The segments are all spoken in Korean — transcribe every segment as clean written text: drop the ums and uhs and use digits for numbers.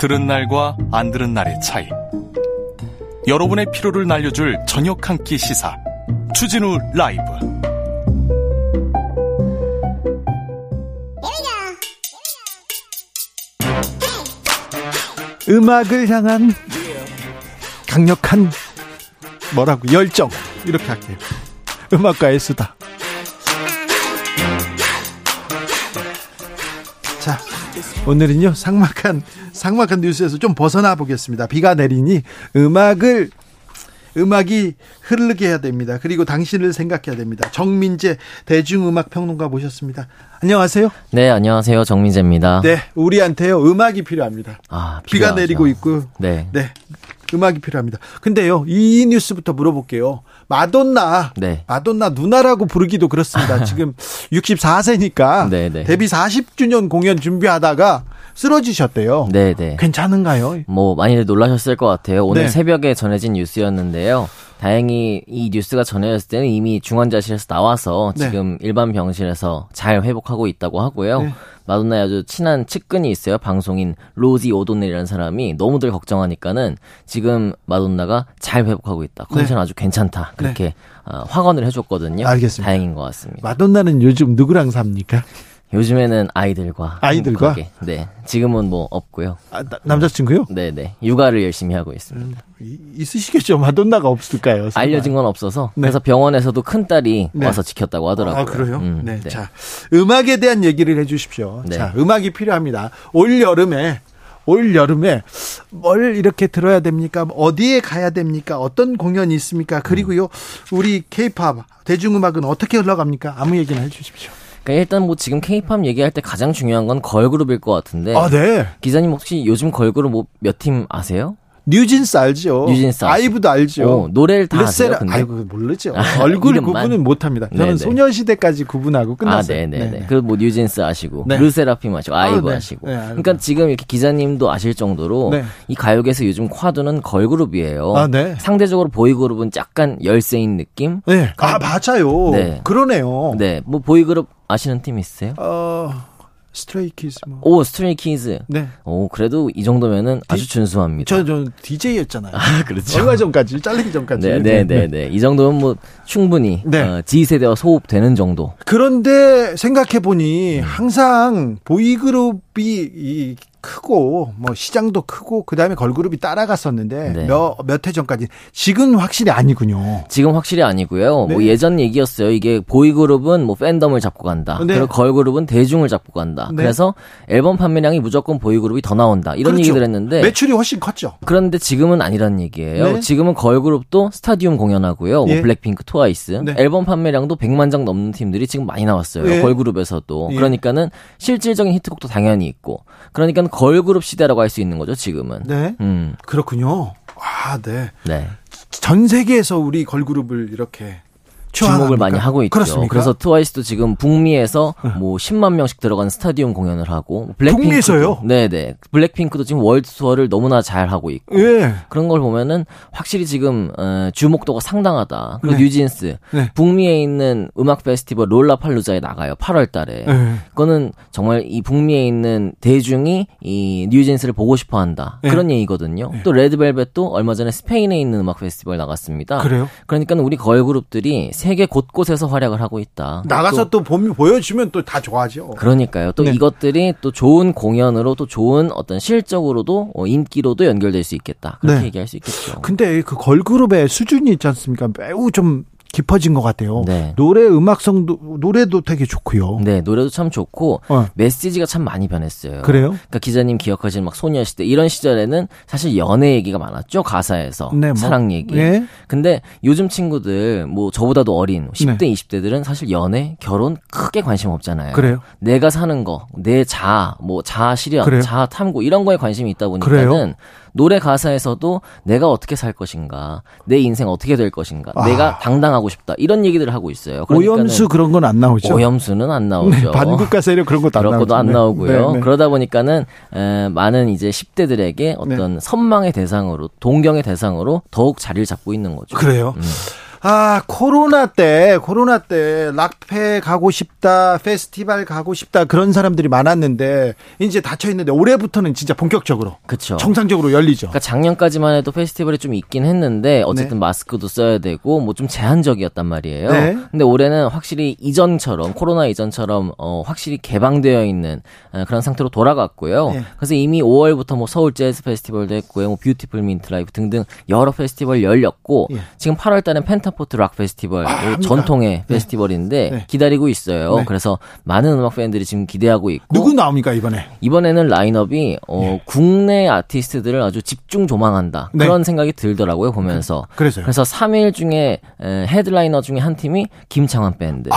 들은 날과 안 들은 날의 차이. 여러분의 피로를 날려줄 저녁 한 끼 시사 주진우 라이브. 음악을 향한 강력한 뭐라고 열정, 이렇게 할게요. 음악가의 수다. 자, 오늘은요 삭막한 뉴스에서 좀 벗어나 보겠습니다. 비가 내리니 음악이 흐르게 해야 됩니다. 그리고 당신을 생각해야 됩니다. 정민재 대중음악 평론가 모셨습니다. 안녕하세요. 네, 안녕하세요. 정민재입니다. 네, 우리한테요 음악이 필요합니다. 비가 내리고 있고. 네. 음악이 필요합니다. 근데요, 이 뉴스부터 물어볼게요. 마돈나. 네. 마돈나 누나라고 부르기도 그렇습니다. 지금 64세니까 네네. 데뷔 40주년 공연 준비하다가 쓰러지셨대요. 네네. 괜찮은가요? 뭐 많이들 놀라셨을 것 같아요. 오늘 새벽에 전해진 뉴스였는데요. 다행히 이 뉴스가 전해졌을 때는 이미 중환자실에서 나와서 지금 일반 병실에서 잘 회복하고 있다고 하고요. 네. 마돈나의 아주 친한 측근이 있어요. 방송인 로지 오도넬이라는 사람이 너무들 걱정하니까는 지금 마돈나가 잘 회복하고 있다, 컨디션 아주 괜찮다, 그렇게 확언을 해줬거든요. 알겠습니다. 다행인 것 같습니다. 마돈나는 요즘 누구랑 삽니까? 요즘에는 아이들과? 네. 지금은 뭐 없고요. 남자친구요? 네네. 육아를 열심히 하고 있습니다. 있으시겠죠. 마돈나가 없을까요? 생각. 알려진 건 없어서. 네. 그래서 병원에서도 큰딸이 와서 지켰다고 하더라고요. 아, 그래요? 네. 자, 음악에 대한 얘기를 해 주십시오. 네. 자, 음악이 필요합니다. 올 여름에 뭘 이렇게 들어야 됩니까? 어디에 가야 됩니까? 어떤 공연이 있습니까? 그리고요, 우리 K-POP 대중음악은 어떻게 흘러갑니까? 아무 얘기나 해 주십시오. 그러니까 일단 뭐 지금 K-POP 얘기할 때 가장 중요한 건 걸그룹일 것 같은데. 아, 네. 기자님 혹시 요즘 걸그룹 뭐 몇 팀 아세요? 뉴진스 알죠. 아이브도 알죠. 노래를 다 아세요? 근데? 아이고, 모르죠. 얼굴 이름만? 구분은 못합니다. 저는 소녀시대까지 구분하고 끝났어요. 네네네. 그리고 뭐 뉴진스 아시고 르세라핌 아시고 아이브 아시고. 네, 그러니까 지금 이렇게 기자님도 아실 정도로 이 가요계에서 요즘 화두는 걸그룹이에요. 아, 네. 상대적으로 보이그룹은 약간 열세인 느낌. 네. 아, 맞아요. 네. 그러네요. 네. 뭐 보이그룹 아시는 팀 있으세요? 스트레이키즈. 뭐. 오, 스트레이키즈. 네. 오, 그래도 이 정도면은 아주 준수합니다. 저 DJ였잖아요. 아, 그렇죠. 얼마 전까지, 잘리기 전까지. 네. 이 정도면 뭐 충분히 G세대와 소흡되는 정도. 그런데 생각해 보니 항상 보이그룹이 이 크고 뭐 시장도 크고 그다음에 걸그룹이 따라갔었는데 몇 해 전까지. 지금 확실히 아니군요. 지금 확실히 아니고요. 뭐 예전 얘기였어요. 이게 보이그룹은 뭐 팬덤을 잡고 간다. 그리고 걸그룹은 대중을 잡고 간다. 그래서 앨범 판매량이 무조건 보이그룹이 더 나온다. 이런 얘기들 했는데 매출이 훨씬 컸죠. 그런데 지금은 아니란 얘기예요. 지금은 걸그룹도 스타디움 공연하고요. 뭐 블랙핑크, 트와이스. 앨범 판매량도 100만 장 넘는 팀들이 지금 많이 나왔어요. 걸그룹에서도. 그러니까는 실질적인 히트곡도 당연히 있고. 그러니까 걸그룹 시대라고 할 수 있는 거죠, 지금은. 네. 그렇군요. 아, 네. 네. 전 세계에서 우리 걸그룹을 이렇게 주목을 많이 하고 있죠. 그렇습니까? 그래서 트와이스도 지금 북미에서 뭐 10만 명씩 들어간 스타디움 공연을 하고, 북미에서요? 네네. 블랙핑크도 지금 월드 투어를 너무나 잘 하고 있고. 예. 그런 걸 보면은 확실히 지금 주목도가 상당하다. 그리고 뉴진스 북미에 있는 음악 페스티벌 롤라팔루자에 나가요. 8월달에. 그거는 정말 이 북미에 있는 대중이 이 뉴진스를 보고 싶어한다. 그런 얘기거든요. 또 레드벨벳도 얼마 전에 스페인에 있는 음악 페스티벌 나갔습니다. 그래요? 그러니까 우리 걸그룹들이 세계 곳곳에서 활약을 하고 있다. 나가서 또 보여주면 또 다 좋아하죠. 그러니까요. 또 이것들이 또 좋은 공연으로 또 좋은 어떤 실적으로도 인기로도 연결될 수 있겠다. 그렇게 얘기할 수 있겠죠. 근데 그 걸그룹의 수준이 있지 않습니까? 매우 좀 깊어진 것 같아요. 네. 노래 음악성도, 노래도 되게 좋고요. 네, 노래도 참 좋고 메시지가 참 많이 변했어요. 그래요? 그러니까 기자님 기억하시는 막 소녀시대 이런 시절에는 사실 연애 얘기가 많았죠, 가사에서. 네, 뭐. 사랑 얘기. 네. 근데 요즘 친구들 뭐 저보다도 어린 10대 20대들은 사실 연애, 결혼 크게 관심 없잖아요. 그래요? 내가 사는 거, 내 자아, 뭐 자아 실현, 자아 탐구 이런 거에 관심이 있다 보니까는 그래요? 노래 가사에서도 내가 어떻게 살 것인가, 내 인생 어떻게 될 것인가, 내가 당당하고 싶다 이런 얘기들을 하고 있어요. 오염수 그런 건 안 나오죠. 오염수는 안 나오죠. 네, 반국가 세력 그런 것도 안 나오죠. 그런 것도 안 나오고요. 네, 네. 그러다 보니까는 많은 이제 10대들에게 어떤 네. 선망의 대상으로, 동경의 대상으로 더욱 자리를 잡고 있는 거죠. 그래요. 아, 코로나 때 락페 가고 싶다, 페스티벌 가고 싶다 그런 사람들이 많았는데 이제 닫혀 있는데 올해부터는 진짜 본격적으로 그쵸. 정상적으로 열리죠. 그러니까 작년까지만 해도 페스티벌이 좀 있긴 했는데 어쨌든 네. 마스크도 써야 되고 뭐 좀 제한적이었단 말이에요. 네. 근데 올해는 확실히 이전처럼 코로나 이전처럼 확실히 개방되어 있는 그런 상태로 돌아갔고요. 네. 그래서 이미 5월부터 뭐 서울 재즈 페스티벌도 했고요. 뭐 뷰티풀 민트 라이브 등등 여러 페스티벌 열렸고 네. 지금 8월 달엔 펜타포트 락 페스티벌 전통의 네. 페스티벌인데 네. 기다리고 있어요. 네. 그래서 많은 음악 팬들이 지금 기대하고 있고. 누구 나옵니까 이번에? 이번에는 라인업이 네. 국내 아티스트들을 아주 집중 조망한다 네. 그런 생각이 들더라고요 보면서. 그래서 3일 중에 헤드라이너 중에 한 팀이 김창완 밴드.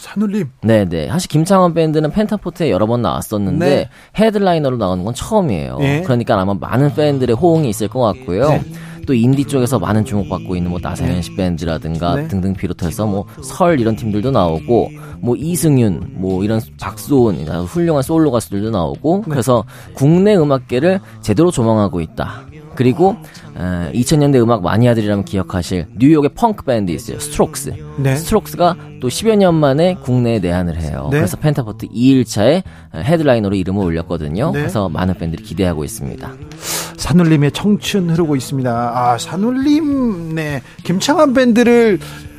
산울림. 네네. 사실 김창완 밴드는 펜타포트에 여러 번 나왔었는데 네. 헤드라이너로 나오는 건 처음이에요. 네. 그러니까 아마 많은 팬들의 호응이 있을 것 같고요. 네. 또 인디 쪽에서 많은 주목받고 있는 뭐 나세현식 밴드라든가 네. 등등 비롯해서 뭐 설 이런 팀들도 나오고 뭐 이승윤 뭐 이런 박소운 훌륭한 솔로 가수들도 나오고 네. 그래서 국내 음악계를 제대로 조망하고 있다. 그리고 2000년대 음악 마니아들이라면 기억하실 뉴욕의 펑크 밴드 있어요. 스트록스. 네. 스트록스가 또 10여 년 만에 국내에 내한을 해요. 네. 그래서 펜타포트 2일차에 헤드라이너로 이름을 올렸거든요. 네. 그래서 많은 팬들이 기대하고 있습니다. 산울림의 청춘 흐르고 있습니다. 아, 산울림. 네. 김창완 밴드를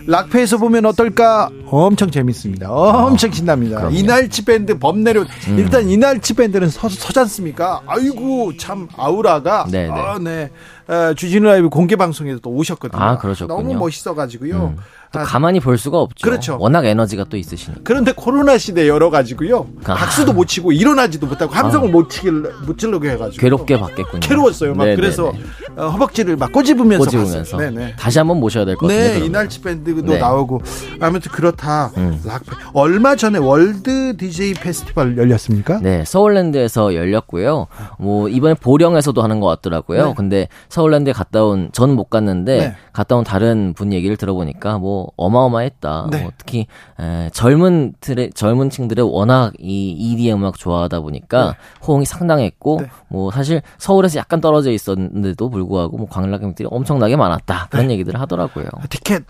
락페에서 보면 어떨까? 엄청 재밌습니다. 엄청 신납니다. 그럼요. 이날치 밴드 범내륜. 일단 이날치 밴드는 서지 않습니까? 아이고 참 아우라가. 네네. 아, 네. 주진우 라이브 공개 방송에도 또 오셨거든요. 아, 그러셨군요. 너무 멋있어가지고요. 또 가만히 볼 수가 없죠. 그렇죠. 워낙 에너지가 또 있으시니까. 그런데 코로나 시대에 열어가지고요. 박수도 못 치고 일어나지도 못하고 함성을 못 질러게 해가지고. 괴롭게 봤겠군요. 괴로웠어요. 막 네네네. 그래서 허벅지를 막 꼬집으면서. 네네. 다시 한번 모셔야 될 것 같은데. 네. 이날치 밴드도 네. 나오고. 아무튼 그렇다. 얼마 전에 월드 DJ 페스티벌 열렸습니까? 네. 서울랜드에서 열렸고요. 뭐 이번에 보령에서도 하는 것 같더라고요. 네. 근데 서울랜드에 갔다 온, 저는 못 갔는데 네. 갔다 온 다른 분 얘기를 들어보니까 뭐 어마어마했다. 네. 뭐 특히 젊은 층들의 워낙 이 EDM 음악 좋아하다 보니까 네. 호응이 상당했고 네. 뭐 사실 서울에서 약간 떨어져 있었는데도 불구하고 뭐 관람객들이 엄청나게 많았다. 그런 네. 얘기들을 하더라고요. 티켓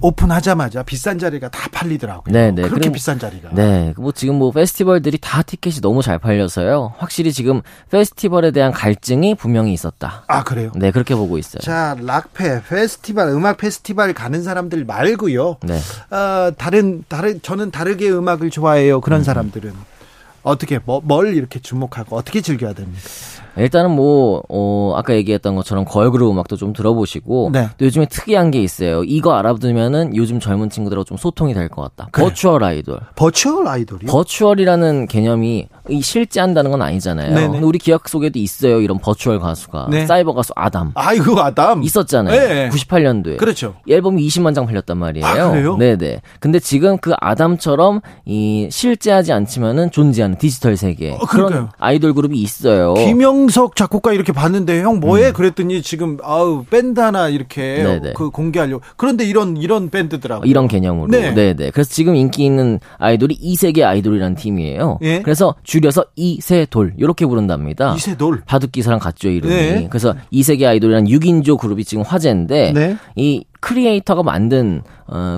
오픈하자마자 비싼 자리가 다 팔리더라고요. 네네. 그렇게 그리고, 비싼 자리가. 네. 뭐 지금 뭐 페스티벌들이 다 티켓이 너무 잘 팔려서요. 확실히 지금 페스티벌에 대한 갈증이 분명히 있었다. 아, 그래요? 네, 그렇게 보고 있어요. 자, 락페 페스티벌, 음악 페스티벌 가는 사람들 말고요. 네. 저는 다르게 음악을 좋아해요. 그런 사람들은 어떻게 뭘 이렇게 주목하고 어떻게 즐겨야 됩니까? 일단은 뭐 아까 얘기했던 것처럼 걸그룹 음악도 좀 들어보시고 네. 또 요즘에 특이한 게 있어요. 이거 알아두면은 요즘 젊은 친구들하고 좀 소통이 될 것 같다. 그래. 버추얼 아이돌. 버추얼 아이돌이요? 버추얼이라는 개념이 실제 한다는 건 아니잖아요. 네네. 근데 우리 기억 속에도 있어요. 이런 버추얼 가수가. 네. 사이버 가수 아담. 아이고 아담. 있었잖아요. 네네. 98년도에. 그렇죠. 앨범이 20만 장 팔렸단 말이에요. 아, 그래요? 네네. 근데 지금 그 아담처럼 이 실제하지 않지만은 존재하는 디지털 세계 그런 아이돌 그룹이 있어요. 김영석 작곡가 이렇게 봤는데 형 뭐해? 그랬더니 지금 아우 밴드 하나 이렇게 그 공개하려고. 그런데 이런 밴드더라고요. 이런 개념으로. 네. 네네. 그래서 지금 인기 있는 아이돌이 이세계 아이돌이라는 팀이에요. 예? 그래서 줄여서 이세돌 이렇게 부른답니다. 이세돌. 바둑기사랑 같죠 이름이. 네. 그래서 이세계 아이돌이라는 6인조 그룹이 지금 화제인데 네. 이 크리에이터가 만든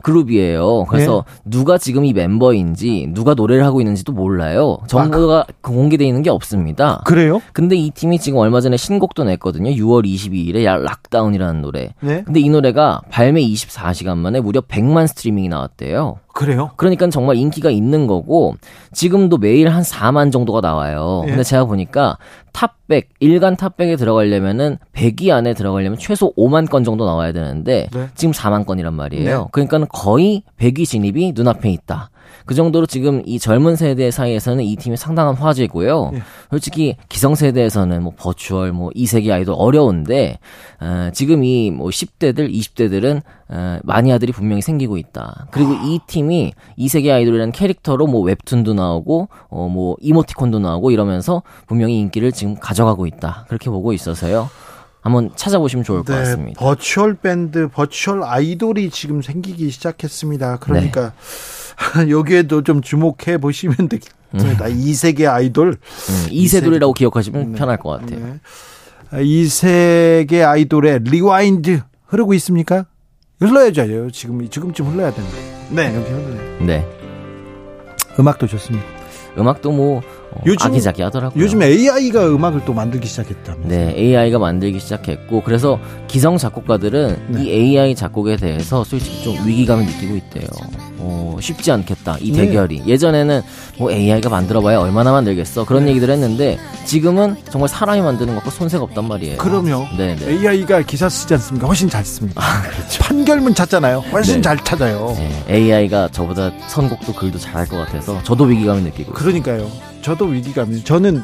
그룹이에요. 그래서 네. 누가 지금 이 멤버인지 누가 노래를 하고 있는지도 몰라요. 정보가 공개되어 있는 게 없습니다. 그래요? 근데 이 팀이 지금 얼마 전에 신곡도 냈거든요. 6월 22일에 락다운이라는 노래. 네? 근데 이 노래가 발매 24시간 만에 무려 100만 스트리밍이 나왔대요. 그래요? 그러니까 정말 인기가 있는 거고 지금도 매일 한 4만 정도가 나와요. 예. 근데 제가 보니까 탑100 일간 탑100에 들어가려면은 100위 안에 들어가려면 최소 5만 건 정도 나와야 되는데 네. 지금 4만 건이란 말이에요. 네. 그러니까 거의 100위 진입이 눈앞에 있다. 그 정도로 지금 이 젊은 세대 사이에서는 이 팀이 상당한 화제고요. 예. 솔직히 기성세대에서는 뭐 버추얼, 뭐 이세계 아이돌 어려운데 지금 이 뭐 10대들, 20대들은 마니아들이 분명히 생기고 있다. 그리고 이 팀이 이세계 아이돌이라는 캐릭터로 뭐 웹툰도 나오고 뭐 이모티콘도 나오고 이러면서 분명히 인기를 지금 가져가고 있다. 그렇게 보고 있어서요. 한번 찾아보시면 좋을 것 같습니다. 버추얼 밴드, 버추얼 아이돌이 지금 생기기 시작했습니다. 그러니까 네. 여기에도 좀 주목해 보시면 되겠습니다. 이세계 아이돌. 이세돌이라고 기억하시면 네. 편할 것 같아요. 네. 이세계 아이돌의 리와인드 흐르고 있습니까? 흘러야죠. 지금쯤 흘러야 됩니다. 네, 여기 흘러요. 네. 음악도 좋습니다. 음악도 뭐 요즘, 아기자기하더라고요. 요즘 AI가 음악을 또 만들기 시작했다면서요. 네, AI가 만들기 시작했고 그래서 기성 작곡가들은 네. 이 AI 작곡에 대해서 솔직히 좀 위기감을 느끼고 있대요. 쉽지 않겠다 이 대결이. 네. 예전에는 뭐 AI가 만들어봐야 얼마나 만들겠어 그런 네. 얘기들 했는데 지금은 정말 사람이 만드는 것과 손색 없단 말이에요. 그럼요. 네네. AI가 기사 쓰지 않습니까? 훨씬 잘 씁니다. 아, 그렇죠. 판결문 찾잖아요. 훨씬 네. 잘 찾아요. 네. AI가 저보다 선곡도 글도 잘할 것 같아서 저도 위기감을 느끼고 그러니까요. 있어요. 저도 위기감이에요. 저는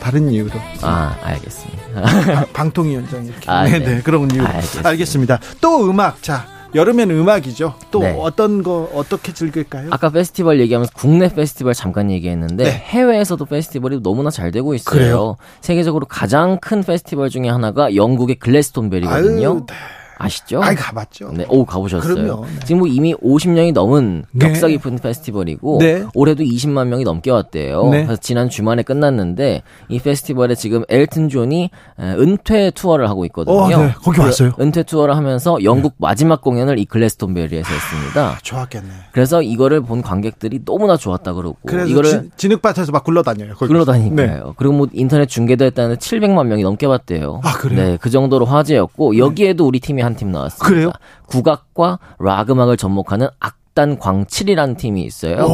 다른 이유로. 아, 알겠습니다. 방통위원장 이렇게. 아, 네, 네, 그런 이유. 알겠습니다. 알겠습니다. 또 음악. 자, 여름엔 음악이죠. 또 네. 어떤 거 어떻게 즐길까요? 아까 페스티벌 얘기하면서 국내 페스티벌 잠깐 얘기했는데 네. 해외에서도 페스티벌이 너무나 잘 되고 있어요. 그래요? 세계적으로 가장 큰 페스티벌 중에 하나가 영국의 글래스톤베리거든요. 아유, 네. 아시죠? 아이 가봤죠. 네, 오 가보셨어요. 그럼요, 네. 지금 뭐 이미 50년이 넘은 역사 깊은 네. 페스티벌이고 네. 올해도 20만 명이 넘게 왔대요. 네. 그래서 지난 주말에 끝났는데 이 페스티벌에 지금 엘튼 존이 은퇴 투어를 하고 있거든요. 네. 거기 왔어요. 은퇴 투어를 하면서 영국 네. 마지막 공연을 이 글래스톤베리에서 했습니다. 좋았겠네. 그래서 이거를 본 관객들이 너무나 좋았다 그러고 그래서 이거를 진흙밭에서 막 굴러다녀요. 굴러다니까요. 네. 그리고 뭐 인터넷 중계도 했다는데 700만 명이 넘게 봤대요. 아 그래요? 네, 그 정도로 화제였고 여기에도 우리 팀이 한 팀 나왔습니다. 그래요? 국악과 락 음악을 접목하는 악단 광칠이라는 팀이 있어요.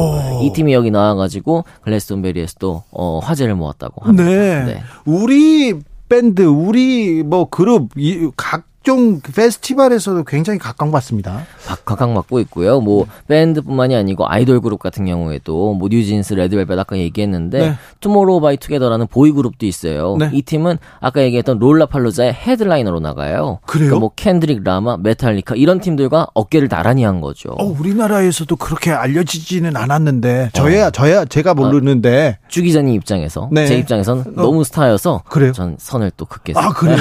이 팀이 여기 나와가지고 글래스톤베리에서도 화제를 모았다고 합니다. 네. 네. 우리 밴드, 우리 뭐 그룹 각종 페스티벌에서도 굉장히 각광받습니다. 각광받고 있고요. 뭐 밴드뿐만이 아니고 아이돌 그룹 같은 경우에도 뭐 뉴진스, 레드벨벳 아까 얘기했는데 네. 투모로우바이투게더라는 보이 그룹도 있어요. 네. 이 팀은 아까 얘기했던 롤라팔루자의 헤드라이너로 나가요. 그래요? 그러니까 뭐 켄드릭 라마, 메탈리카 이런 팀들과 어깨를 나란히 한 거죠. 우리나라에서도 그렇게 알려지지는 않았는데 저야 제가 모르는데 주 기자님 입장에서 네. 제 입장에선 너무 스타여서 그래요? 전 선을 또 긋겠습니다. 아 그래요?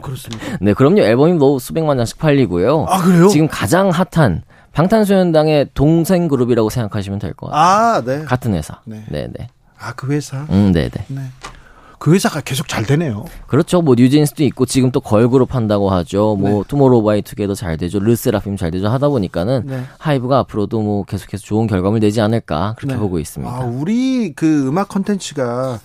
그렇습니다. 네, 그럼요. 앨범이 뭐 수백만 장씩 팔리고요. 아 그래요? 지금 가장 핫한 방탄소년단의 동생 그룹이라고 생각하시면 될 것 같아요. 아, 네. 같은 회사. 네, 네. 네. 아, 그 회사. 네, 네. 그 회사가 계속 잘 되네요. 그렇죠. 뭐 뉴진스도 있고 지금 또 걸그룹 한다고 하죠. 뭐 네. 투모로우바이투게더 잘 되죠. 르세라핌 잘 되죠. 하다 보니까는 네. 하이브가 앞으로도 뭐 계속해서 좋은 결과물 내지 않을까 그렇게 네. 보고 있습니다. 아, 우리 그 음악 콘텐츠가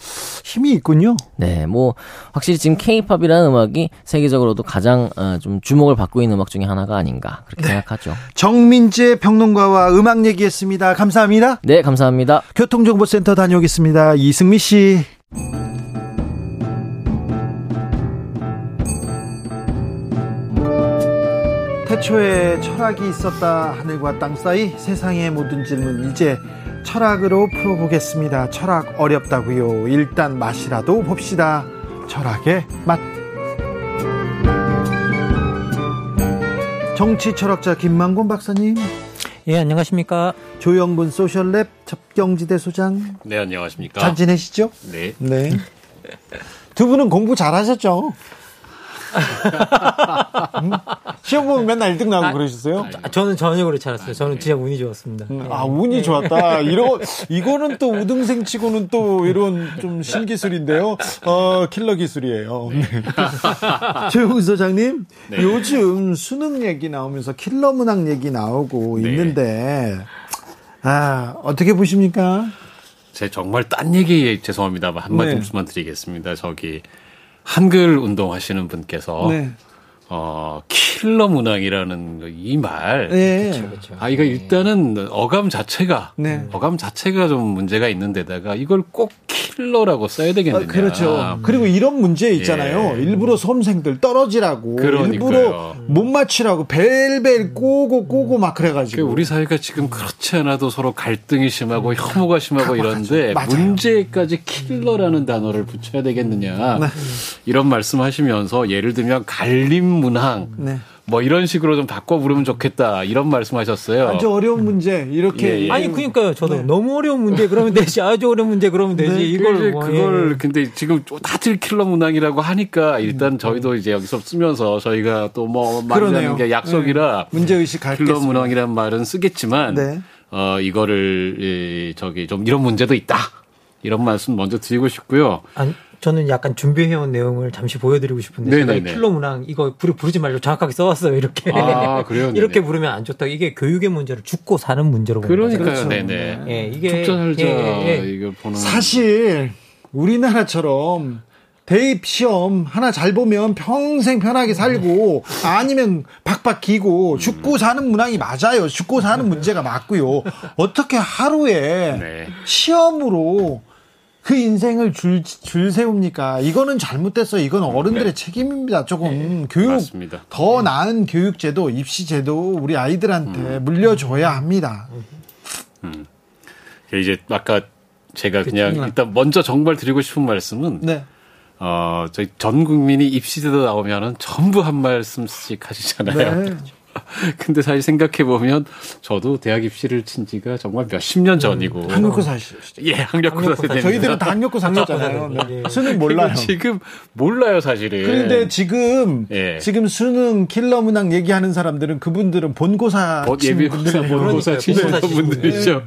힘이 있군요. 네, 뭐 확실히 지금 K-팝이라는 음악이 세계적으로도 가장 좀 주목을 받고 있는 음악 중에 하나가 아닌가 그렇게 네. 생각하죠. 정민재 평론가와 음악 얘기했습니다. 감사합니다. 네, 감사합니다. 교통정보센터 다녀오겠습니다. 이승미 씨. 태초에 철학이 있었다. 하늘과 땅 사이 세상의 모든 질문 이제 철학으로 풀어보겠습니다. 철학 어렵다고요. 일단 맛이라도 봅시다. 철학의 맛. 정치 철학자 김만권 박사님. 예, 안녕하십니까. 조형근 소셜랩 접경지대 소장. 네, 안녕하십니까. 잘 지내시죠? 네. 네. 두 분은 공부 잘하셨죠? 시험 보면 맨날 1등 나고 그러셨어요? 저는 전혀 그렇지 않았어요. 저는 진짜 운이 좋았습니다. 아, 운이 좋았다. 이거는 또 우등생 치고는 또 이런 좀 신기술인데요. 킬러 기술이에요. 네. 조용훈 소장님, 네. 요즘 수능 얘기 나오면서 킬러 문학 얘기 나오고 네. 있는데, 아, 어떻게 보십니까? 제 정말 딴 얘기 죄송합니다만 한마디만 드리겠습니다. 한글 운동하시는 분께서 킬러 문항이라는 이 말. 네. 그쵸, 그쵸. 아, 이거 일단은 어감 자체가 좀 문제가 있는 데다가 이걸 꼭 킬러라고 써야 되겠느냐. 아, 그렇죠. 그리고 이런 문제 있잖아요. 예. 일부러 수험생들 떨어지라고. 그러니까요. 일부러 못 맞추라고 벨벨 꼬고 막 그래가지고. 우리 사회가 지금 그렇지 않아도 서로 갈등이 심하고 혐오가 심하고 이런데 맞아요. 문제까지 킬러라는 단어를 붙여야 되겠느냐. 네. 이런 말씀하시면서 예를 들면 갈림 문항 네. 뭐 이런 식으로 좀 바꿔 부르면 좋겠다 이런 말씀하셨어요. 아주 어려운 문제 이렇게 예. 아니 그러니까요. 저도 네. 너무 어려운 문제 그러면 되지 아주 어려운 문제 그러면 되지 네. 그걸 예. 근데 지금 다들 킬러 문항이라고 하니까 일단 저희도 이제 여기서 쓰면서 저희가 또 뭐 말하는 게 약속이라 네. 문제 의식 킬러 문항이란 말은 쓰겠지만 네. 이거를 저기 좀 이런 문제도 있다 이런 말씀 먼저 드리고 싶고요. 아니. 저는 약간 준비해온 내용을 잠시 보여드리고 싶은데 제가 킬러 문항 이거 부르지 말고 정확하게 써왔어요 이렇게. 아, 그래요? 이렇게 부르면 안 좋다. 이게 교육의 문제를 죽고 사는 문제로 보는 거죠. 그러니까요. 그렇죠. 네네. 예, 이게 죽자 살자 이걸 보는. 사실 우리나라처럼 대입 시험 하나 잘 보면 평생 편하게 살고 아니면 박박 기고 죽고 사는 문항이 맞아요. 죽고 사는 문제가 맞고요. 어떻게 하루에 네. 시험으로 그 인생을 줄 세웁니까? 이거는 잘못됐어요. 이건 어른들의 네. 책임입니다. 조금 네. 교육 맞습니다. 더 네. 나은 교육제도, 입시제도 우리 아이들한테 물려줘야 합니다. 이제 아까 제가 그냥 일단 먼저 정말 드리고 싶은 말씀은 네. 저희 전 국민이 입시제도 나오면은 전부 한 말씀씩 하시잖아요. 네. 근데 사실 생각해보면 저도 대학 입시를 친 지가 정말 몇십 년 전이고. 학력고사 시죠. 예, 학력고사 때. 저희들은 다 학력고사 쳤잖아요. 네. 수능 몰라요. 지금 몰라요, 사실은. 그런데 지금 수능 킬러 문항 얘기하는 사람들은 그분들은 본고사 치는 분들. 본고사 치는 분들이죠.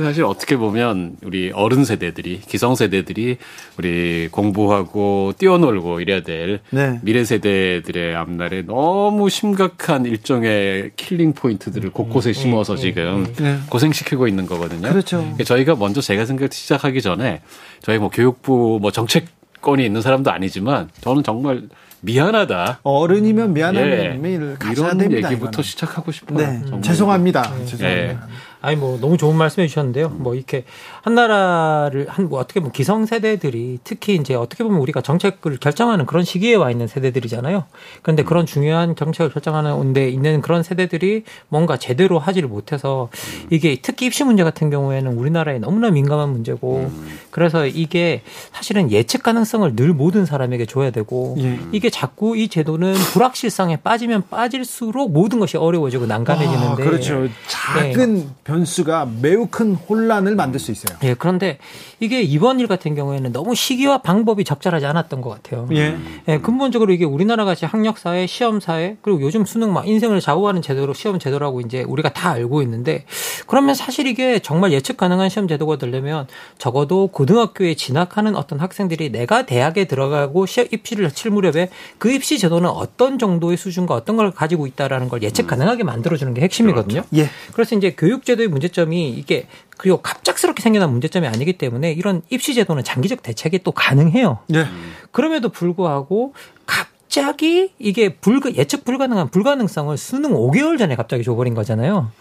사실 어떻게 보면 우리 어른 세대들이 기성세대들이 우리 공부하고 뛰어놀고 이래야 될 네. 미래 세대들의 앞날에 너무 심각한 일종의 킬링 포인트들을 곳곳에 심어서 지금 고생시키고 있는 거거든요. 그렇죠. 그러니까 저희가 먼저 제가 생각 시작하기 전에 저희 뭐 교육부 뭐 정책권이 있는 사람도 아니지만 저는 정말 미안하다. 어른이면 미안하면 의미를 가져야 이런 됩니다, 얘기부터 이거는. 시작하고 싶어요. 네. 죄송합니다. 네. 죄송합니다. 네. 아니 뭐 너무 좋은 말씀해 주셨는데요. 뭐 이렇게 한 나라를 뭐 어떻게 보면 기성 세대들이 특히 이제 어떻게 보면 우리가 정책을 결정하는 그런 시기에 와 있는 세대들이잖아요. 그런데 그런 중요한 정책을 결정하는 데 있는 그런 세대들이 뭔가 제대로 하지를 못해서 이게 특히 입시 문제 같은 경우에는 우리나라에 너무나 민감한 문제고 그래서 이게 사실은 예측 가능성을 늘 모든 사람에게 줘야 되고 이게 자꾸 이 제도는 불확실성에 빠지면 빠질수록 모든 것이 어려워지고 난감해지는데. 아, 그렇죠. 작은 네. 변수가 매우 큰 혼란을 만들 수 있어요. 예, 그런데 이게 이번 일 같은 경우에는 너무 시기와 방법이 적절하지 않았던 것 같아요. 예. 예, 근본적으로 이게 우리나라가 학력사회, 시험사회 그리고 요즘 수능 막 인생을 좌우하는 제도로 시험 제도라고 이제 우리가 다 알고 있는데 그러면 사실 이게 정말 예측 가능한 시험 제도가 되려면 적어도 고등학교에 진학하는 어떤 학생들이 내가 대학에 들어가고 입시를 칠 무렵에 그 입시 제도는 어떤 정도의 수준과 어떤 걸 가지고 있다라는 걸 예측 가능하게 만들어주는 게 핵심이거든요. 그렇죠. 예. 그래서 이제 교육제도의 문제점이 이게 그리고 갑작스럽게 생겨난 문제점이 아니기 때문에 이런 입시제도는 장기적 대책이 또 가능해요. 네. 그럼에도 불구하고 갑자기 이게 예측 불가능한 불가능성을 수능 5개월 전에 갑자기 줘버린 거잖아요.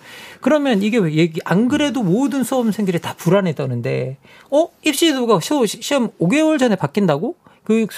그러면 이게 안 그래도 모든 수험생들이 다 불안해 떠는데 입시제도가 시험 5개월 전에 바뀐다고?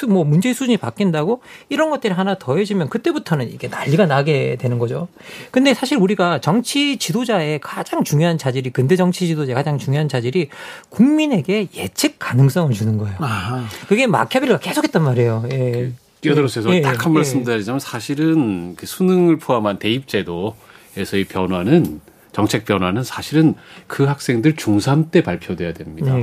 뭐 문제의 수준이 바뀐다고 이런 것들이 하나 더해지면 그때부터는 이게 난리가 나게 되는 거죠. 근데 사실 우리가 정치 지도자의 가장 중요한 자질이 근대 정치 지도자의 가장 중요한 자질이 국민에게 예측 가능성을 주는 거예요. 아하. 그게 마키아벨리가 계속했단 말이에요. 예. 뛰어들었어요. 딱 한 말씀 드리자면 사실은 그 수능을 포함한 대입제도에서의 변화는 정책 변화는 사실은 그 학생들 중3 때 발표돼야 됩니다.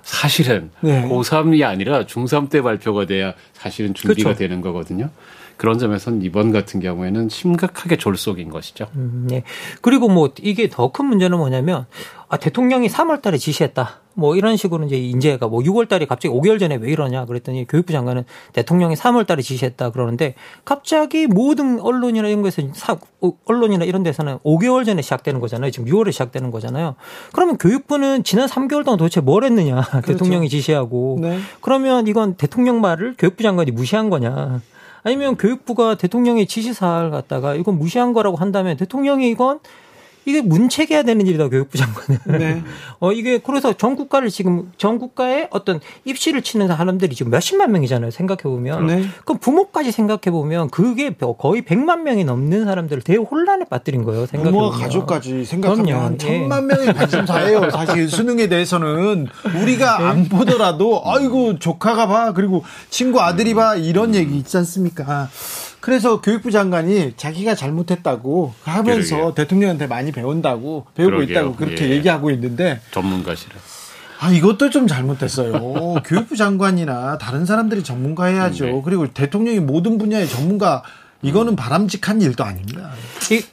사실은 네. 고3이 아니라 중3 때 발표가 돼야 사실은 준비가 그렇죠. 되는 거거든요. 그런 점에서는 이번 같은 경우에는 심각하게 졸속인 것이죠. 네. 그리고 뭐 이게 더 큰 문제는 뭐냐면 대통령이 3월 달에 지시했다. 뭐 이런 식으로 이제 인재가 뭐 6월 달에 갑자기 5개월 전에 왜 이러냐 그랬더니 교육부 장관은 대통령이 3월 달에 지시했다 그러는데 갑자기 모든 언론이나 이런 데서는 5개월 전에 시작되는 거잖아요. 지금 6월에 시작되는 거잖아요. 그러면 교육부는 지난 3개월 동안 도대체 뭘 했느냐. 그렇죠. 대통령이 지시하고. 네. 그러면 이건 대통령 말을 교육부 장관이 무시한 거냐. 아니면 교육부가 대통령의 지시사항을 갖다가 이건 무시한 거라고 한다면 대통령이 이게 문책해야 되는 일이다, 교육부 장관은. 네. 이게, 그래서 전 국가를 지금, 전 국가에 어떤 입시를 치는 사람들이 지금 몇십만 명이잖아요, 생각해보면. 네. 그럼 부모까지 생각해보면 그게 거의 100만 명이 넘는 사람들을 대혼란에 빠뜨린 거예요, 생각해보면. 부모와 가족까지 생각하면 그럼요. 한 1000만 명이 관심사예요, 사실. 수능에 대해서는. 우리가 네. 안 보더라도, 아이고, 조카가 봐, 그리고 친구 아들이 봐, 이런 얘기 있지 않습니까? 그래서 교육부 장관이 자기가 잘못했다고 하면서 그러게요. 대통령한테 많이 배우고 그러게요. 있다고 그렇게 예. 얘기하고 있는데 전문가시라. 아, 이것도 좀 잘못됐어요. 교육부 장관이나 다른 사람들이 전문가 해야죠. 네. 그리고 대통령이 모든 분야의 전문가 이거는 바람직한 일도 아닙니다.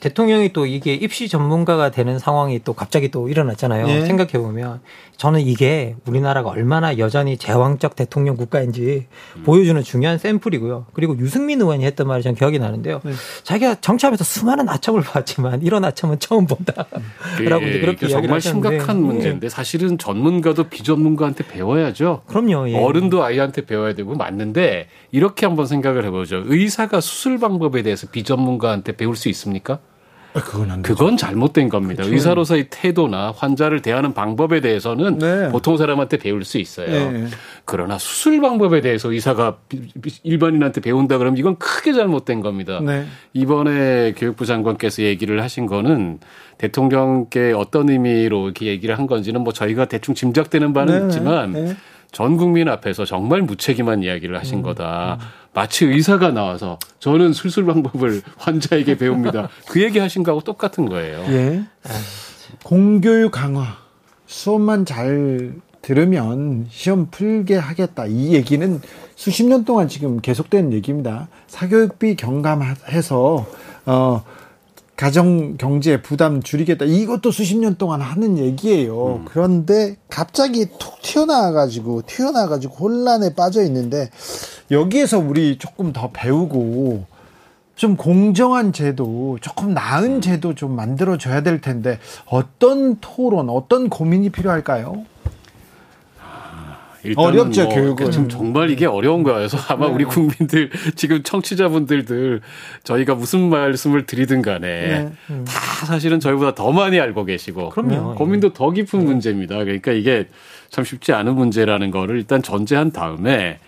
대통령이 또 이게 입시 전문가가 되는 상황이 또 갑자기 또 일어났잖아요. 예. 생각해보면 저는 이게 우리나라가 얼마나 여전히 제왕적 대통령 국가인지 보여주는 중요한 샘플이고요. 그리고 유승민 의원이 했던 말이 전 기억이 나는데요. 네. 자기가 정치하면서 수많은 아첨을 봤지만 이런 아첨은 처음 본다라고 이제 그렇게 이야기를 하셨는데 정말 심각한 문제인데 사실은 전문가도 비전문가한테 배워야죠. 그럼요. 예. 어른도 아이한테 배워야 되고 맞는데 이렇게 한번 생각을 해보죠. 의사가 수술 방법에 대해서 비전문가한테 배울 수 있습니까? 그건 잘못된 겁니다. 그렇죠. 의사로서의 태도나 환자를 대하는 방법에 대해서는 네. 보통 사람한테 배울 수 있어요. 네. 그러나 수술 방법에 대해서 의사가 일반인한테 배운다 그러면 이건 크게 잘못된 겁니다. 네. 이번에 교육부 장관께서 얘기를 하신 거는 대통령께 어떤 의미로 이렇게 얘기를 한 건지는 뭐 저희가 대충 짐작되는 바는 네. 있지만 네. 전 국민 앞에서 정말 무책임한 이야기를 하신 거다. 마치 의사가 나와서 저는 술술 방법을 환자에게 배웁니다. 그 얘기 하신 거하고 똑같은 거예요. 예. 공교육 강화. 수업만 잘 들으면 시험 풀게 하겠다. 이 얘기는 수십 년 동안 지금 계속된 얘기입니다. 사교육비 경감해서 가정 경제 부담 줄이겠다. 이것도 수십 년 동안 하는 얘기예요. 그런데 갑자기 툭 튀어나와가지고 혼란에 빠져 있는데 여기에서 우리 조금 더 배우고 좀 공정한 제도, 조금 나은 제도 좀 만들어줘야 될 텐데 어떤 토론, 어떤 고민이 필요할까요? 어렵죠, 뭐 교육은. 정말 이게 어려운 거여서 아마 네. 우리 국민들, 지금 청취자분들들 저희가 무슨 말씀을 드리든 간에 네. 다 사실은 저희보다 더 많이 알고 계시고 그럼요. 고민도 더 깊은 네. 문제입니다. 그러니까 이게 참 쉽지 않은 문제라는 거를 일단 전제한 다음에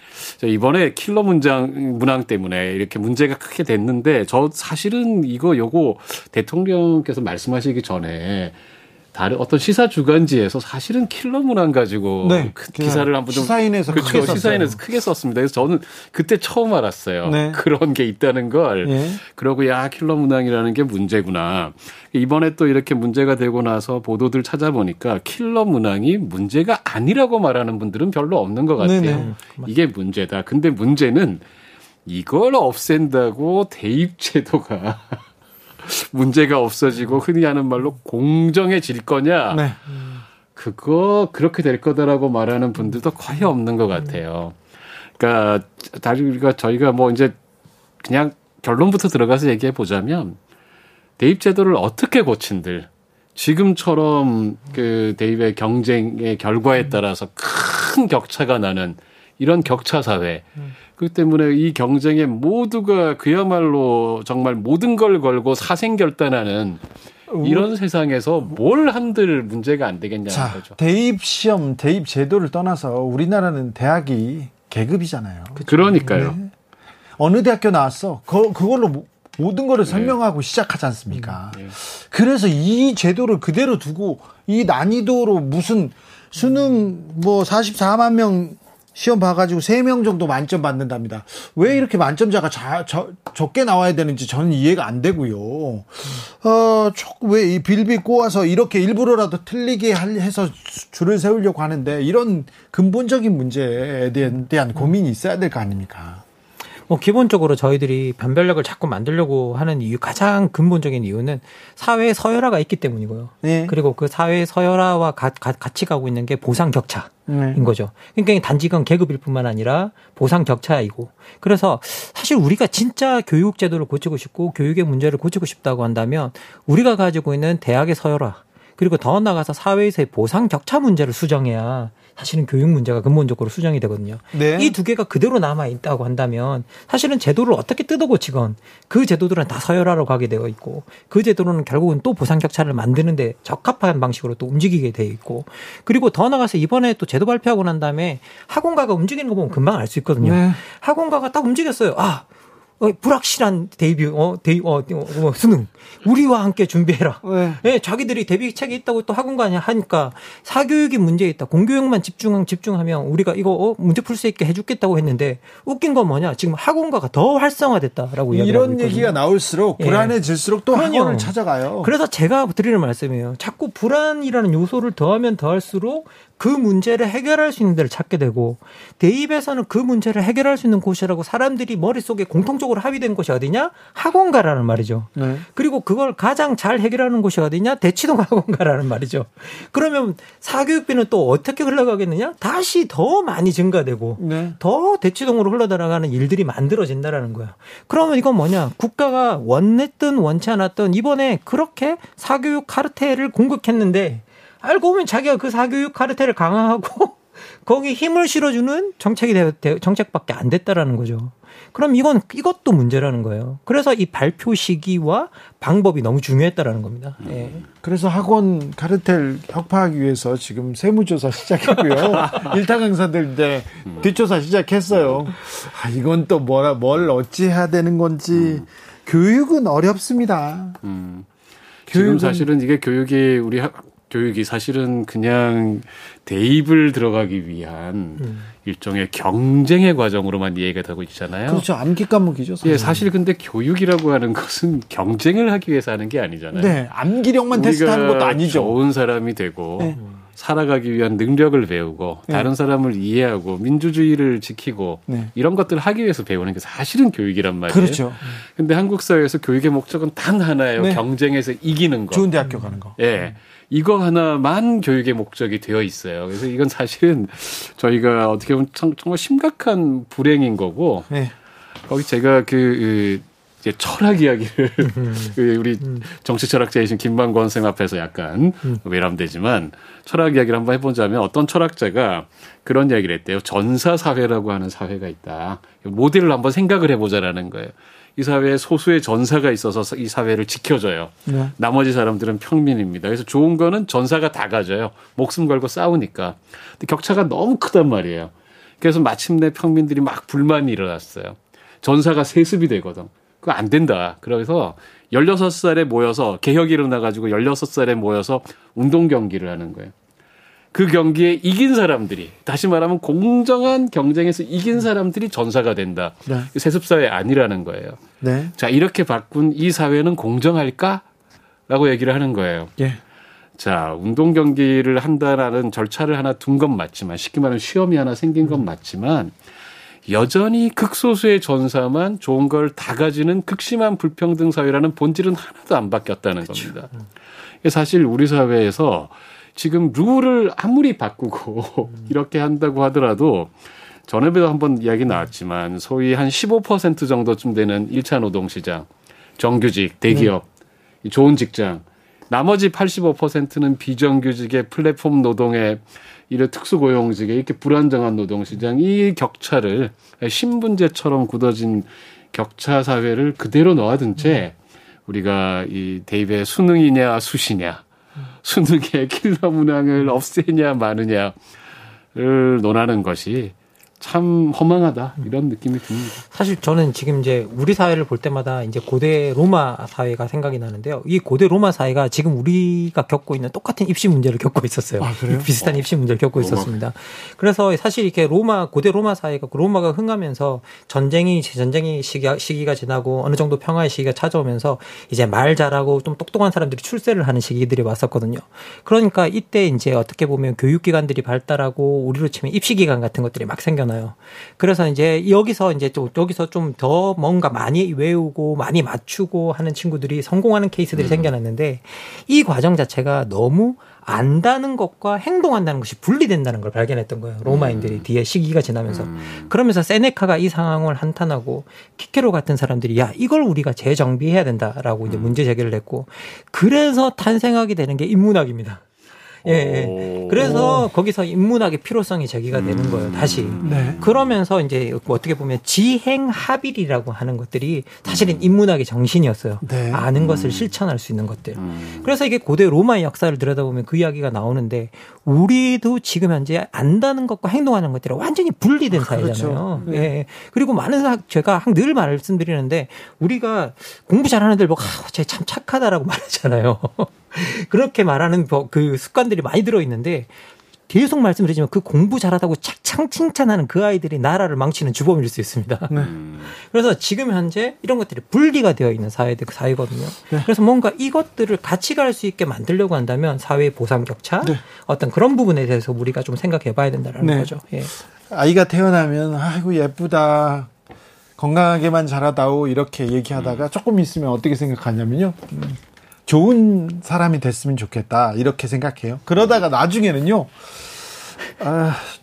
이번에 킬러 문항 때문에 이렇게 문제가 크게 됐는데 저 사실은 요거 대통령께서 말씀하시기 전에 다른 어떤 시사 주간지에서 사실은 킬러 문항 가지고 네, 그 기사를 한번 좀 시사인에서 그렇죠, 크게 썼어요. 시사인에서 크게 썼습니다. 그래서 저는 그때 처음 알았어요. 네. 그런 게 있다는 걸. 네. 그러고 킬러 문항이라는 게 문제구나. 이번에 또 이렇게 문제가 되고 나서 보도들 찾아보니까 킬러 문항이 문제가 아니라고 말하는 분들은 별로 없는 것 같아요. 네네. 이게 문제다. 근데 문제는 이걸 없앤다고 대입 제도가 문제가 없어지고 흔히 하는 말로 공정해질 거냐. 네. 그렇게 될 거다라고 말하는 분들도 거의 없는 것 같아요. 그러니까 저희가 뭐 이제 그냥 결론부터 들어가서 얘기해 보자면 대입 제도를 어떻게 고친들 지금처럼 그 대입의 경쟁의 결과에 따라서 큰 격차가 나는 이런 격차 사회. 그렇기 때문에 이 경쟁에 모두가 그야말로 정말 모든 걸 걸고 사생결단하는 이런 세상에서 뭘 한들 문제가 안 되겠냐는 거죠. 대입 시험, 대입 제도를 떠나서 우리나라는 대학이 계급이잖아요. 그렇죠? 그러니까요. 네. 어느 대학교 나왔어? 그걸로 모든 걸 설명하고 네. 시작하지 않습니까? 네. 그래서 이 제도를 그대로 두고 이 난이도로 무슨 수능 뭐 44만 명 시험 봐가지고 3명 정도 만점 받는답니다. 왜 이렇게 만점자가 적게 나와야 되는지 저는 이해가 안 되고요. 왜 이 빌비 꼬아서 이렇게 일부러라도 틀리게 해서 줄을 세우려고 하는데 이런 근본적인 문제에 대한 고민이 있어야 될 거 아닙니까? 뭐 기본적으로 저희들이 변별력을 자꾸 만들려고 하는 가장 근본적인 이유는 사회의 서열화가 있기 때문이고요. 네. 그리고 그 사회의 서열화와 같이 가고 있는 게 보상 격차인 네. 거죠. 그러니까 단지 건 계급일 뿐만 아니라 보상 격차이고. 그래서 사실 우리가 진짜 교육 제도를 고치고 싶고 교육의 문제를 고치고 싶다고 한다면 우리가 가지고 있는 대학의 서열화 그리고 더 나아가서 사회에서의 보상 격차 문제를 수정해야 사실은 교육 문제가 근본적으로 수정이 되거든요. 네. 이 두 개가 그대로 남아있다고 한다면 사실은 제도를 어떻게 뜯어고치건 그 제도들은 다 서열화로 가게 되어 있고 그 제도는 결국은 또 보상 격차를 만드는 데 적합한 방식으로 또 움직이게 되어 있고 그리고 더 나아가서 이번에 또 제도 발표하고 난 다음에 학원가가 움직이는 거 보면 금방 알 수 있거든요. 네. 학원가가 딱 움직였어요. 아, 불확실한 수능 우리와 함께 준비해라. 네. 네, 자기들이 대비책이 있다고 또 학원가냐 하니까 사교육이 문제 있다. 공교육만 집중하면 우리가 이거 문제 풀 수 있게 해주겠다고 했는데 웃긴 건 뭐냐? 지금 학원가가 더 활성화됐다라고 이야기하고 이런 있거든요. 얘기가 나올수록 불안해질수록 또 학원을 찾아가요. 그래서 제가 드리는 말씀이에요. 자꾸 불안이라는 요소를 더하면 더할수록 그 문제를 해결할 수 있는 데를 찾게 되고 대입에서는 그 문제를 해결할 수 있는 곳이라고 사람들이 머릿속에 공통적으로 합의된 곳이 어디냐? 학원가라는 말이죠. 네. 그리고 그걸 가장 잘 해결하는 곳이 어디냐? 대치동 학원가라는 말이죠. 그러면 사교육비는 또 어떻게 흘러가겠느냐? 다시 더 많이 증가되고 네. 더 대치동으로 흘러들어가는 일들이 만들어진다라는 거야. 그러면 이건 뭐냐? 국가가 원했든 원치 않았든 이번에 그렇게 사교육 카르텔을 공격했는데 알고 보면 자기가 그 사교육 카르텔을 강화하고 거기 힘을 실어주는 정책밖에 안 됐다라는 거죠. 그럼 이것도 문제라는 거예요. 그래서 이 발표 시기와 방법이 너무 중요했다라는 겁니다. 예. 그래서 학원 카르텔 혁파하기 위해서 지금 세무조사 시작했고요. 1타 강사들 이제 뒷조사 시작했어요. 아, 이건 또 뭘 어찌 해야 되는 건지 교육은 어렵습니다. 지금 사실은 이게 교육이 우리 교육이 사실은 그냥 대입을 들어가기 위한 일종의 경쟁의 과정으로만 이해가 되고 있잖아요. 그렇죠. 암기 과목이죠. 사실. 예, 사실 근데 교육이라고 하는 것은 경쟁을 하기 위해서 하는 게 아니잖아요. 네, 암기력만 테스트하는 것도 아니죠. 좋은 사람이 되고 네. 살아가기 위한 능력을 배우고 네. 다른 사람을 이해하고 민주주의를 지키고 네. 이런 것들을 하기 위해서 배우는 게 사실은 교육이란 말이에요. 그렇죠. 근데 한국 사회에서 교육의 목적은 단 하나예요. 네. 경쟁에서 이기는 거. 좋은 대학교 가는 거. 예. 이거 하나만 교육의 목적이 되어 있어요. 그래서 이건 사실은 저희가 어떻게 보면 정말 심각한 불행인 거고 네. 거기 제가 이제 철학 이야기를 우리 정치 철학자이신 김만권 선생님 앞에서 약간 외람되지만 철학 이야기를 한번 해보자면 어떤 철학자가 그런 이야기를 했대요. 전사사회라고 하는 사회가 있다. 모델을 한번 생각을 해보자라는 거예요. 이 사회에 소수의 전사가 있어서 이 사회를 지켜줘요. 네. 나머지 사람들은 평민입니다. 그래서 좋은 거는 전사가 다 가져요. 목숨 걸고 싸우니까. 근데 격차가 너무 크단 말이에요. 그래서 마침내 평민들이 막 불만이 일어났어요. 전사가 세습이 되거든. 그거 안 된다. 그래서 16살에 모여서 개혁이 일어나가지고 16살에 모여서 운동 경기를 하는 거예요. 그 경기에 이긴 사람들이 다시 말하면 공정한 경쟁에서 이긴 사람들이 전사가 된다. 네. 세습사회 아니라는 거예요. 네. 자 이렇게 바꾼 이 사회는 공정할까라고 얘기를 하는 거예요. 예. 자 운동 경기를 한다라는 절차를 하나 둔 건 맞지만 쉽게 말하면 시험이 하나 생긴 건 맞지만 여전히 극소수의 전사만 좋은 걸 다 가지는 극심한 불평등 사회라는 본질은 하나도 안 바뀌었다는 그렇죠. 겁니다. 사실 우리 사회에서 지금 룰을 아무리 바꾸고 이렇게 한다고 하더라도 전에도 한번 이야기 나왔지만 소위 한 15% 정도쯤 되는 1차 노동시장, 정규직, 대기업, 좋은 직장, 나머지 85%는 비정규직의 플랫폼 노동의 이런 특수고용직의 이렇게 불안정한 노동시장, 이 격차를 신분제처럼 굳어진 격차 사회를 그대로 놓아둔 채 우리가 이 대입의 수능이냐 수시냐 수능의 킬러 문항을 없애냐 마느냐를 논하는 것이 참 허망하다 이런 느낌이 듭니다. 사실 저는 지금 이제 우리 사회를 볼 때마다 이제 고대 로마 사회가 생각이 나는데요. 이 고대 로마 사회가 지금 우리가 겪고 있는 똑같은 입시 문제를 겪고 있었어요. 아, 그래요? 비슷한 입시 문제를 겪고 있었습니다. 그래서 사실 이렇게 고대 로마 사회가 로마가 흥하면서 전쟁이 시기가 지나고 어느 정도 평화의 시기가 찾아오면서 이제 말 잘하고 좀 똑똑한 사람들이 출세를 하는 시기들이 왔었거든요. 그러니까 이때 이제 어떻게 보면 교육 기관들이 발달하고 우리로 치면 입시 기관 같은 것들이 막 생겼는데 있잖아요. 그래서 이제 여기서 좀 더 뭔가 많이 외우고 많이 맞추고 하는 친구들이 성공하는 케이스들이 생겨났는데 이 과정 자체가 너무 안다는 것과 행동한다는 것이 분리된다는 걸 발견했던 거예요. 로마인들이 뒤에 시기가 지나면서. 그러면서 세네카가 이 상황을 한탄하고 키케로 같은 사람들이 야 이걸 우리가 재정비해야 된다라고 이제 문제 제기를 했고 그래서 탄생하게 되는 게 인문학입니다. 예, 예. 그래서 거기서 인문학의 필요성이 제기가 되는 거예요. 다시. 네. 그러면서 이제 어떻게 보면 지행합일이라고 하는 것들이 사실은 인문학의 정신이었어요. 네. 아는 것을 실천할 수 있는 것들. 그래서 이게 고대 로마의 역사를 들여다보면 그 이야기가 나오는데 우리도 지금 현재 안다는 것과 행동하는 것들이 완전히 분리된 사회잖아요. 그렇죠. 네. 예. 그리고 많은 제가 늘 말씀드리는데 우리가 공부 잘하는 애들 뭐 쟤 참 착하다라고 말하잖아요. 그렇게 말하는 그 습관들이 많이 들어있는데 계속 말씀드리지만 그 공부 잘하다고 착착 칭찬하는 그 아이들이 나라를 망치는 주범일 수 있습니다. 네. 그래서 지금 현재 이런 것들이 분리가 되어 있는 사회거든요. 네. 그래서 뭔가 이것들을 같이 갈 수 있게 만들려고 한다면 사회의 보상격차 네. 어떤 그런 부분에 대해서 우리가 좀 생각해 봐야 된다는 네. 거죠. 예. 아이가 태어나면 아이고 예쁘다. 건강하게만 자라다오 이렇게 얘기하다가 조금 있으면 어떻게 생각하냐면요. 좋은 사람이 됐으면 좋겠다 이렇게 생각해요. 그러다가 나중에는요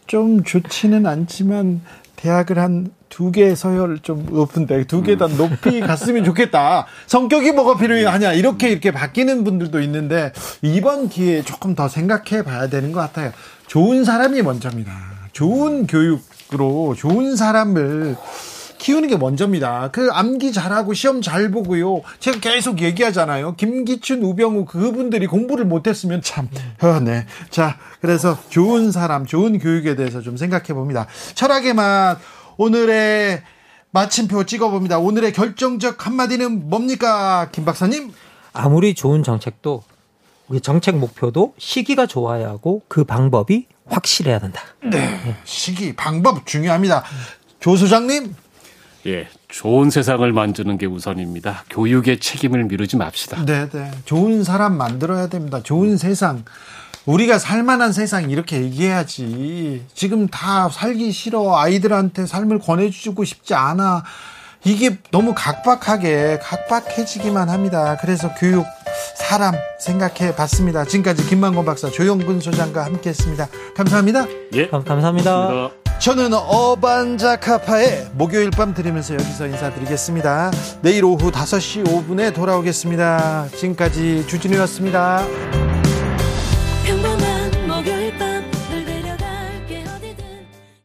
좀 좋지는 않지만 대학을 한 2개 서열을 좀 높은데 2계단 높이 갔으면 좋겠다. 성격이 뭐가 필요하냐 이렇게 바뀌는 분들도 있는데 이번 기회에 조금 더 생각해 봐야 되는 것 같아요. 좋은 사람이 먼저입니다. 좋은 교육으로 좋은 사람을 키우는 게 먼저입니다. 그 암기 잘하고 시험 잘 보고요. 제가 계속 얘기하잖아요. 김기춘, 우병우 그분들이 공부를 못했으면 참. 네. 자, 그래서 좋은 사람, 좋은 교육에 대해서 좀 생각해 봅니다. 철학의 맛 오늘의 마침표 찍어봅니다. 오늘의 결정적 한마디는 뭡니까, 김 박사님? 아무리 좋은 정책도 우리 정책 목표도 시기가 좋아야 하고 그 방법이 확실해야 된다. 네. 시기, 방법 중요합니다. 조 소장님. 예, 좋은 세상을 만드는 게 우선입니다. 교육의 책임을 미루지 맙시다. 네, 네. 좋은 사람 만들어야 됩니다. 좋은 세상. 우리가 살만한 세상 이렇게 얘기해야지. 지금 다 살기 싫어. 아이들한테 삶을 권해주고 싶지 않아. 이게 너무 각박해지기만 합니다. 그래서 교육, 사람 생각해 봤습니다. 지금까지 김만권 박사, 조형근 소장과 함께했습니다. 감사합니다. 예, 감사합니다. 저는 어반자카파의 목요일 밤 들으면서 여기서 인사드리겠습니다. 내일 오후 5시 5분에 돌아오겠습니다. 지금까지 주진우였습니다.